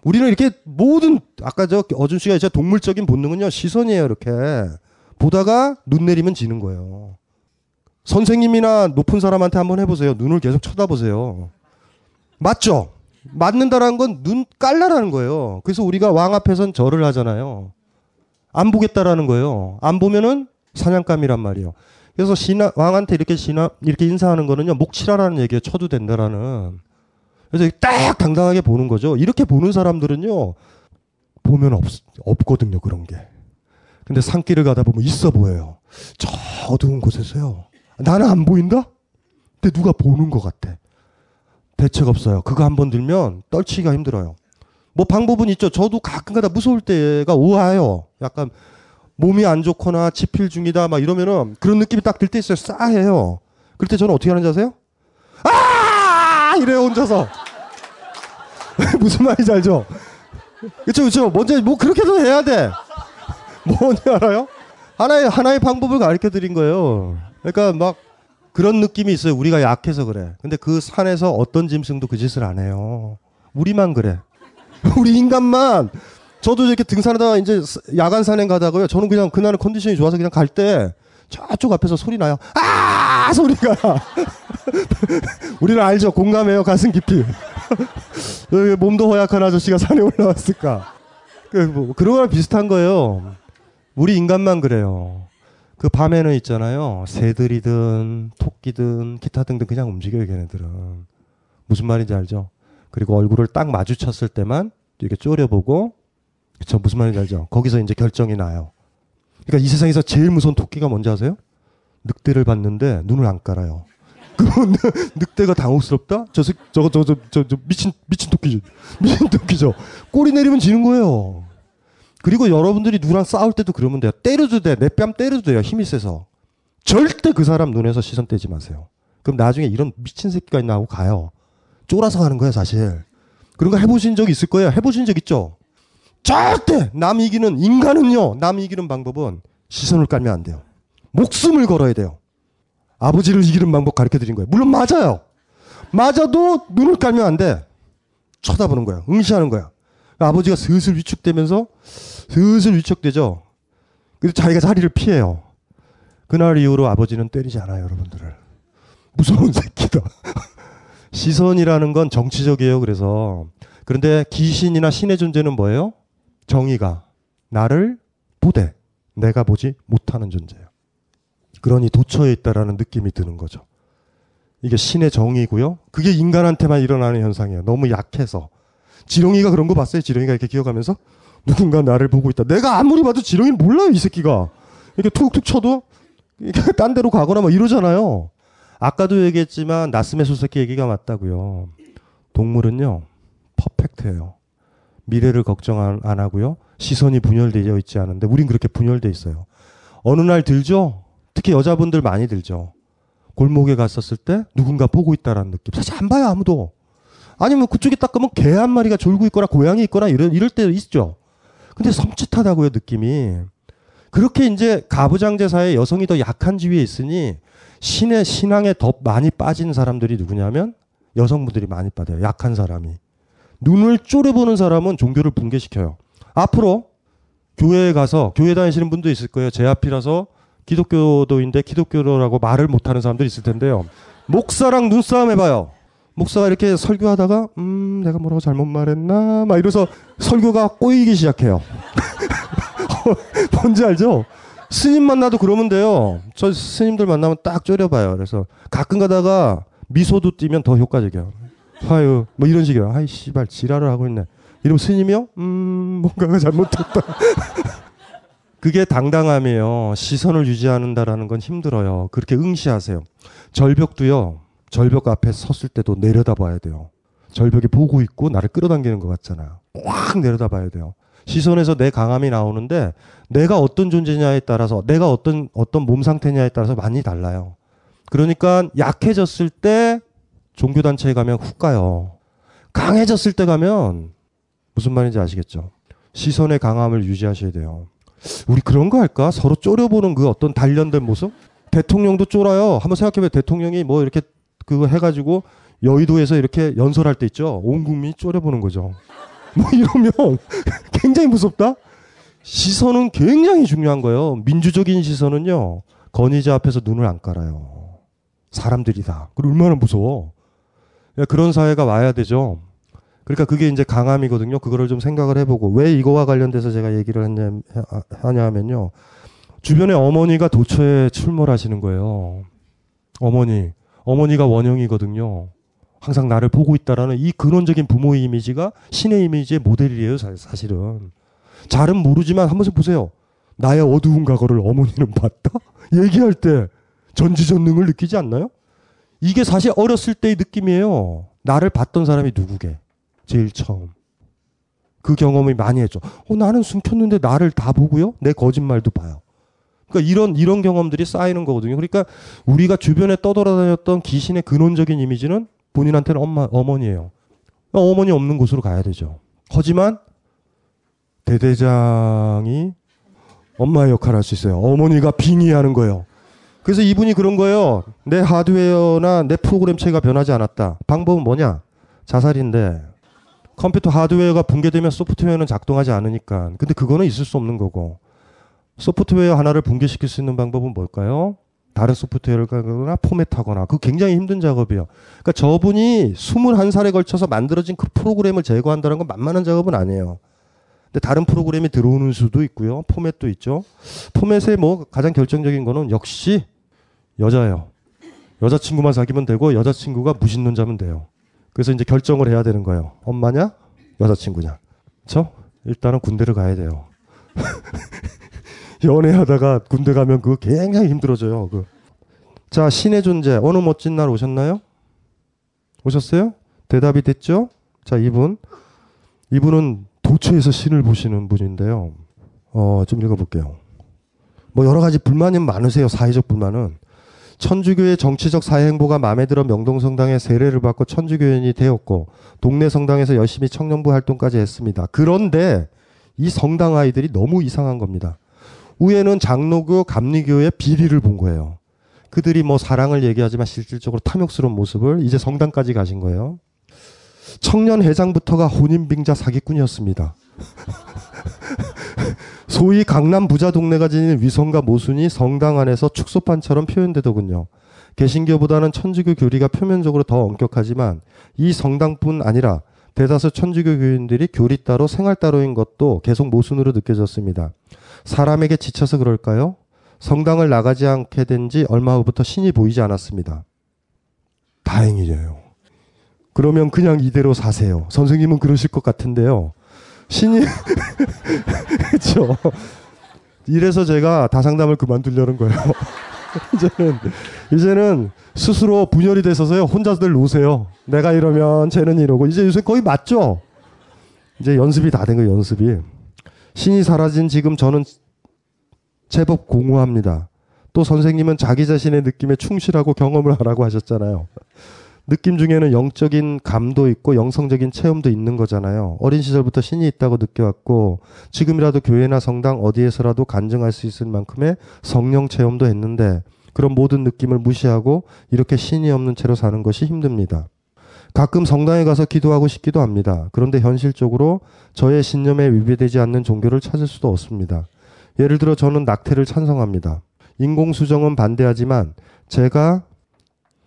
우리는 이렇게 모든, 아까 저 어준 씨가 이제 동물적인 본능은요, 시선이에요, 이렇게. 보다가 눈 내리면 지는 거예요. 선생님이나 높은 사람한테 한번 해보세요. 눈을 계속 쳐다보세요. 맞죠? 맞는다라는 건 눈 깔라라는 거예요. 그래서 우리가 왕 앞에선 절을 하잖아요. 안 보겠다라는 거예요. 안 보면은 사냥감이란 말이에요. 그래서 신하, 왕한테 이렇게 신하, 이렇게 인사하는 거는요, 목치라라는 얘기예요. 쳐도 된다라는. 그래서 딱 당당하게 보는 거죠. 이렇게 보는 사람들은요, 보면 없, 없거든요, 그런 게. 근데 산길을 가다 보면 있어 보여요. 저 어두운 곳에서요. 나는 안 보인다? 근데 누가 보는 것 같아. 대책 없어요. 그거 한번 들면 떨치기가 힘들어요. 뭐 방법은 있죠. 저도 가끔가다 무서울 때가 우아해요. 약간 몸이 안 좋거나 집필 중이다 막 이러면은 그런 느낌이 딱 들 때 있어요. 싸해요. 그럴 때 저는 어떻게 하는지 아세요? 아! 이래요, 혼자서. 무슨 말인지 알죠? 그쵸, 그쵸. 먼저 뭐 그렇게도 해야 돼. 뭔지 알아요? 하나의, 하나의 방법을 가르쳐 드린 거예요. 그러니까 막 그런 느낌이 있어요. 우리가 약해서 그래. 근데 그 산에서 어떤 짐승도 그 짓을 안 해요. 우리만 그래. 우리 인간만. 저도 이렇게 등산하다가 이제 야간 산행 가다가요. 저는 그냥 그날은 컨디션이 좋아서 그냥 갈 때 저쪽 앞에서 소리 나요. 아! 소리가. 우리는 알죠. 공감해요. 가슴 깊이. 왜 몸도 허약한 아저씨가 산에 올라왔을까. 뭐 그런 거랑 비슷한 거예요. 우리 인간만 그래요. 그 밤에는 있잖아요. 새들이든 토끼든 기타 등등 그냥 움직여요, 걔네들은. 무슨 말인지 알죠? 그리고 얼굴을 딱 마주쳤을 때만 이렇게 쪼려보고, 그쵸, 무슨 말인지 알죠? 거기서 이제 결정이 나요. 그러니까 이 세상에서 제일 무서운 토끼가 뭔지 아세요? 늑대를 봤는데 눈을 안 깔아요. 그건 늑대가 당혹스럽다? 저, 저거, 저, 저, 저, 저, 미친, 미친 토끼죠. 미친 토끼죠. 꼬리 내리면 지는 거예요. 그리고 여러분들이 누구랑 싸울 때도 그러면 돼요. 때려도 돼. 내 뺨 때려도 돼요. 힘이 세서. 절대 그 사람 눈에서 시선 떼지 마세요. 그럼 나중에 이런 미친 새끼가 있나 하고 가요. 쫄아서 가는 거예요, 사실. 그런 거 해보신 적 있을 거예요. 해보신 적 있죠? 절대! 남 이기는, 인간은요, 남 이기는 방법은 시선을 깔면 안 돼요. 목숨을 걸어야 돼요. 아버지를 이기는 방법 가르쳐드린 거예요. 물론 맞아요. 맞아도 눈을 깔면 안 돼. 쳐다보는 거예요. 응시하는 거예요. 아버지가 슬슬 위축되면서 슬슬 위축되죠. 그래서 자기가 자리를 피해요. 그날 이후로 아버지는 때리지 않아요, 여러분들을. 무서운 새끼다. 시선이라는 건 정치적이에요. 그래서 그런데 귀신이나 신의 존재는 뭐예요? 정의가 나를 보되 내가 보지 못하는 존재예요. 그러니 도처에 있다라는 느낌이 드는 거죠. 이게 신의 정의고요. 그게 인간한테만 일어나는 현상이에요. 너무 약해서. 지렁이가 그런 거 봤어요? 지렁이가 이렇게 기어가면서 누군가 나를 보고 있다. 내가 아무리 봐도 지렁이는 몰라요, 이 새끼가. 이렇게 툭툭 쳐도 이렇게 딴 데로 가거나 막 이러잖아요. 아까도 얘기했지만 나스메 소세키 얘기가 맞다고요. 동물은요. 퍼펙트예요. 미래를 걱정 안 하고요. 시선이 분열되어 있지 않은데 우린 그렇게 분열돼 있어요. 어느 날 들죠? 특히 여자분들 많이 들죠. 골목에 갔었을 때 누군가 보고 있다라는 느낌. 사실 안 봐요, 아무도. 아니면 그쪽에 딱 가면 개 한 마리가 졸고 있거나 고양이 있거나 이런, 이럴 때 있죠. 근데 섬찟하다고요, 느낌이. 그렇게 이제 가부장제사에 여성이 더 약한 지위에 있으니 신의 신앙에 더 많이 빠진 사람들이 누구냐면 여성분들이 많이 빠져요. 약한 사람이. 눈을 쪼려보는 사람은 종교를 붕괴시켜요. 앞으로 교회에 가서 교회 다니시는 분도 있을 거예요. 제 앞이라서 기독교도인데 기독교라고 말을 못하는 사람들이 있을 텐데요. 목사랑 눈싸움 해봐요. 목사가 이렇게 설교하다가 음 내가 뭐라고 잘못 말했나 막 이래서 설교가 꼬이기 시작해요. 뭔지 알죠? 스님 만나도 그러면 돼요. 저 스님들 만나면 딱 쪼려봐요. 그래서 가끔 가다가 미소도 띄면 더 효과적이에요. 아유 뭐 이런 식이에요. 아이 씨발 지랄을 하고 있네. 이러면 스님이요? 음 뭔가가 잘못됐다. 그게 당당함이에요. 시선을 유지하는다라는 건 힘들어요. 그렇게 응시하세요. 절벽도요. 절벽 앞에 섰을 때도 내려다봐야 돼요. 절벽이 보고 있고 나를 끌어당기는 것 같잖아요. 확 내려다봐야 돼요. 시선에서 내 강함이 나오는데 내가 어떤 존재냐에 따라서 내가 어떤 어떤 몸 상태냐에 따라서 많이 달라요. 그러니까 약해졌을 때 종교단체에 가면 훅 가요. 강해졌을 때 가면 무슨 말인지 아시겠죠? 시선의 강함을 유지하셔야 돼요. 우리 그런 거 할까? 서로 쪼려보는 그 어떤 단련된 모습? 대통령도 쫄아요. 한번 생각해봐요. 대통령이 뭐 이렇게 그거 해가지고 여의도에서 이렇게 연설할 때 있죠. 온 국민이 쪼려보는 거죠. 뭐 이러면 굉장히 무섭다. 시선은 굉장히 중요한 거예요. 민주적인 시선은요. 권위자 앞에서 눈을 안 깔아요. 사람들이다. 그리고 얼마나 무서워. 그런 사회가 와야 되죠. 그러니까 그게 이제 강함이거든요. 그거를 좀 생각을 해보고. 왜 이거와 관련돼서 제가 얘기를 했냐, 하냐 하면요. 주변에 어머니가 도처에 출몰하시는 거예요. 어머니. 어머니가 원형이거든요. 항상 나를 보고 있다라는 이 근원적인 부모의 이미지가 신의 이미지의 모델이에요. 사실은. 잘은 모르지만 한 번씩 보세요. 나의 어두운 과거를 어머니는 봤다? 얘기할 때 전지전능을 느끼지 않나요? 이게 사실 어렸을 때의 느낌이에요. 나를 봤던 사람이 누구게? 제일 처음. 그 경험을 많이 했죠. 어, 나는 숨겼는데 나를 다 보고요. 내 거짓말도 봐요. 그러니까 이런 이런 경험들이 쌓이는 거거든요. 그러니까 우리가 주변에 떠돌아다녔던 귀신의 근원적인 이미지는 본인한테는 엄마, 어머니예요. 어머니 없는 곳으로 가야 되죠. 하지만 대대장이 엄마의 역할을 할 수 있어요. 어머니가 빙의하는 거예요. 그래서 이분이 그런 거예요. 내 하드웨어나 내 프로그램 체계가 변하지 않았다. 방법은 뭐냐? 자살인데 컴퓨터 하드웨어가 붕괴되면 소프트웨어는 작동하지 않으니까. 근데 그거는 있을 수 없는 거고. 소프트웨어 하나를 붕괴시킬 수 있는 방법은 뭘까요? 다른 소프트웨어를 가거나 포맷하거나. 그거 굉장히 힘든 작업이에요. 그러니까 저분이 스물한 살에 걸쳐서 만들어진 그 프로그램을 제거한다는 건 만만한 작업은 아니에요. 근데 다른 프로그램이 들어오는 수도 있고요. 포맷도 있죠. 포맷의 뭐 가장 결정적인 거는 역시 여자예요. 여자친구만 사귀면 되고 여자친구가 무신론자면 돼요. 그래서 이제 결정을 해야 되는 거예요. 엄마냐? 여자친구냐? 그렇죠? 일단은 군대를 가야 돼요. 연애하다가 군대 가면 그거 굉장히 힘들어져요. 그. 자, 신의 존재. 어느 멋진 날 오셨나요? 오셨어요? 대답이 됐죠? 자, 이분. 이분은 도처에서 신을 보시는 분인데요. 어, 좀 읽어볼게요. 뭐 여러 가지 불만이 많으세요. 사회적 불만은. 천주교의 정치적 사회행보가 마음에 들어 명동성당에 세례를 받고 천주교인이 되었고 동네 성당에서 열심히 청년부 활동까지 했습니다. 그런데 이 성당 아이들이 너무 이상한 겁니다. 후에는 장로교, 감리교의 비리를 본 거예요. 그들이 뭐 사랑을 얘기하지만 실질적으로 탐욕스러운 모습을 이제 성당까지 가신 거예요. 청년 회장부터가 혼인빙자 사기꾼이었습니다. 소위 강남 부자 동네가 지닌 위선과 모순이 성당 안에서 축소판처럼 표현되더군요. 개신교보다는 천주교 교리가 표면적으로 더 엄격하지만 이 성당뿐 아니라 대다수 천주교 교인들이 교리 따로 생활 따로인 것도 계속 모순으로 느껴졌습니다. 사람에게 지쳐서 그럴까요? 성당을 나가지 않게 된 지 얼마 후부터 신이 보이지 않았습니다. 다행이에요. 그러면 그냥 이대로 사세요. 선생님은 그러실 것 같은데요. 신이 그렇죠. 이래서 제가 다상담을 그만두려는 거예요. 이제는 이제는 스스로 분열이 돼서서요. 혼자들 노세요. 내가 이러면 쟤는 이러고. 이제 요새 거의 맞죠? 이제 연습이 다 된 거예요. 연습이. 신이 사라진 지금 저는 제법 공허합니다. 또 선생님은 자기 자신의 느낌에 충실하고 경험을 하라고 하셨잖아요. 느낌 중에는 영적인 감도 있고 영성적인 체험도 있는 거잖아요. 어린 시절부터 신이 있다고 느껴왔고 지금이라도 교회나 성당 어디에서라도 간증할 수 있을 만큼의 성령 체험도 했는데 그런 모든 느낌을 무시하고 이렇게 신이 없는 채로 사는 것이 힘듭니다. 가끔 성당에 가서 기도하고 싶기도 합니다. 그런데 현실적으로 저의 신념에 위배되지 않는 종교를 찾을 수도 없습니다. 예를 들어 저는 낙태를 찬성합니다. 인공수정은 반대하지만 제가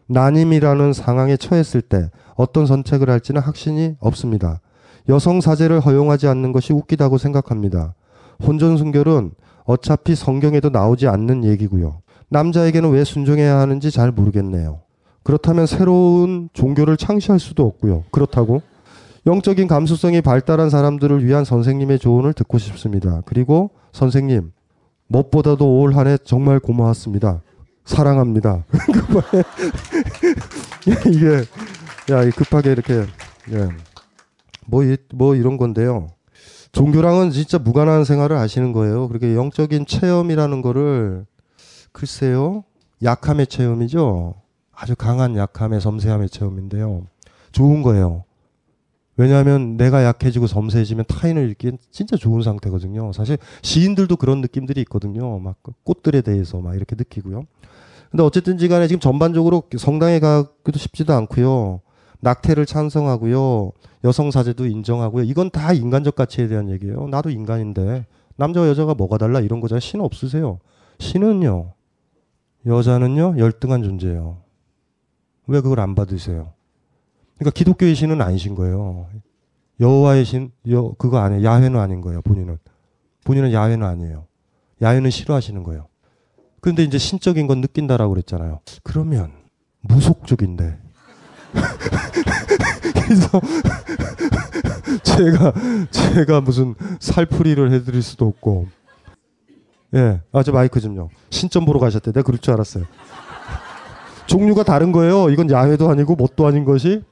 난임이라는 상황에 처했을 때 어떤 선택을 할지는 확신이 없습니다. 여성 사제를 허용하지 않는 것이 웃기다고 생각합니다. 혼전순결은 어차피 성경에도 나오지 않는 얘기고요. 남자에게는 왜 순종해야 하는지 잘 모르겠네요. 그렇다면 새로운 종교를 창시할 수도 없고요. 그렇다고 영적인 감수성이 발달한 사람들을 위한 선생님의 조언을 듣고 싶습니다. 그리고 선생님, 무엇보다도 올 한 해 정말 고마웠습니다. 사랑합니다. 이게 야 급하게 이렇게 예. 뭐, 이, 뭐 이런 건데요. 종교랑은 진짜 무관한 생활을 하시는 거예요. 그렇게 영적인 체험이라는 거를 글쎄요. 약함의 체험이죠. 아주 강한 약함의 섬세함의 체험인데요. 좋은 거예요. 왜냐하면 내가 약해지고 섬세해지면 타인을 읽기엔 진짜 좋은 상태거든요. 사실 시인들도 그런 느낌들이 있거든요. 막 꽃들에 대해서 막 이렇게 느끼고요. 근데 어쨌든지 간에 지금 전반적으로 성당에 가기도 쉽지도 않고요. 낙태를 찬성하고요. 여성 사제도 인정하고요. 이건 다 인간적 가치에 대한 얘기예요. 나도 인간인데 남자와 여자가 뭐가 달라 이런 거잖아요. 신 없으세요. 신은요. 여자는요. 열등한 존재예요. 왜 그걸 안 받으세요? 그러니까 기독교의 신은 아니신 거예요. 여호와의 신, 여, 그거 아니에요. 야훼는 아닌 거예요. 본인은. 본인은 야훼는 아니에요. 야훼는 싫어하시는 거예요. 그런데 이제 신적인 건 느낀다라고 그랬잖아요. 그러면 무속적인데. 그래서 제가 제가 무슨 살풀이를 해드릴 수도 없고. 예, 아 저 마이크 좀요. 신점 보러 가셨대. 내가 그럴 줄 알았어요. 종류가 다른 거예요. 이건 야훼도 아니고 뭣도 아닌 것이.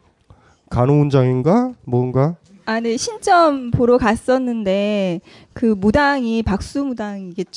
간호원장인가 뭔가? 아, 네 신점 보러 갔었는데 그 무당이 박수 무당이겠죠.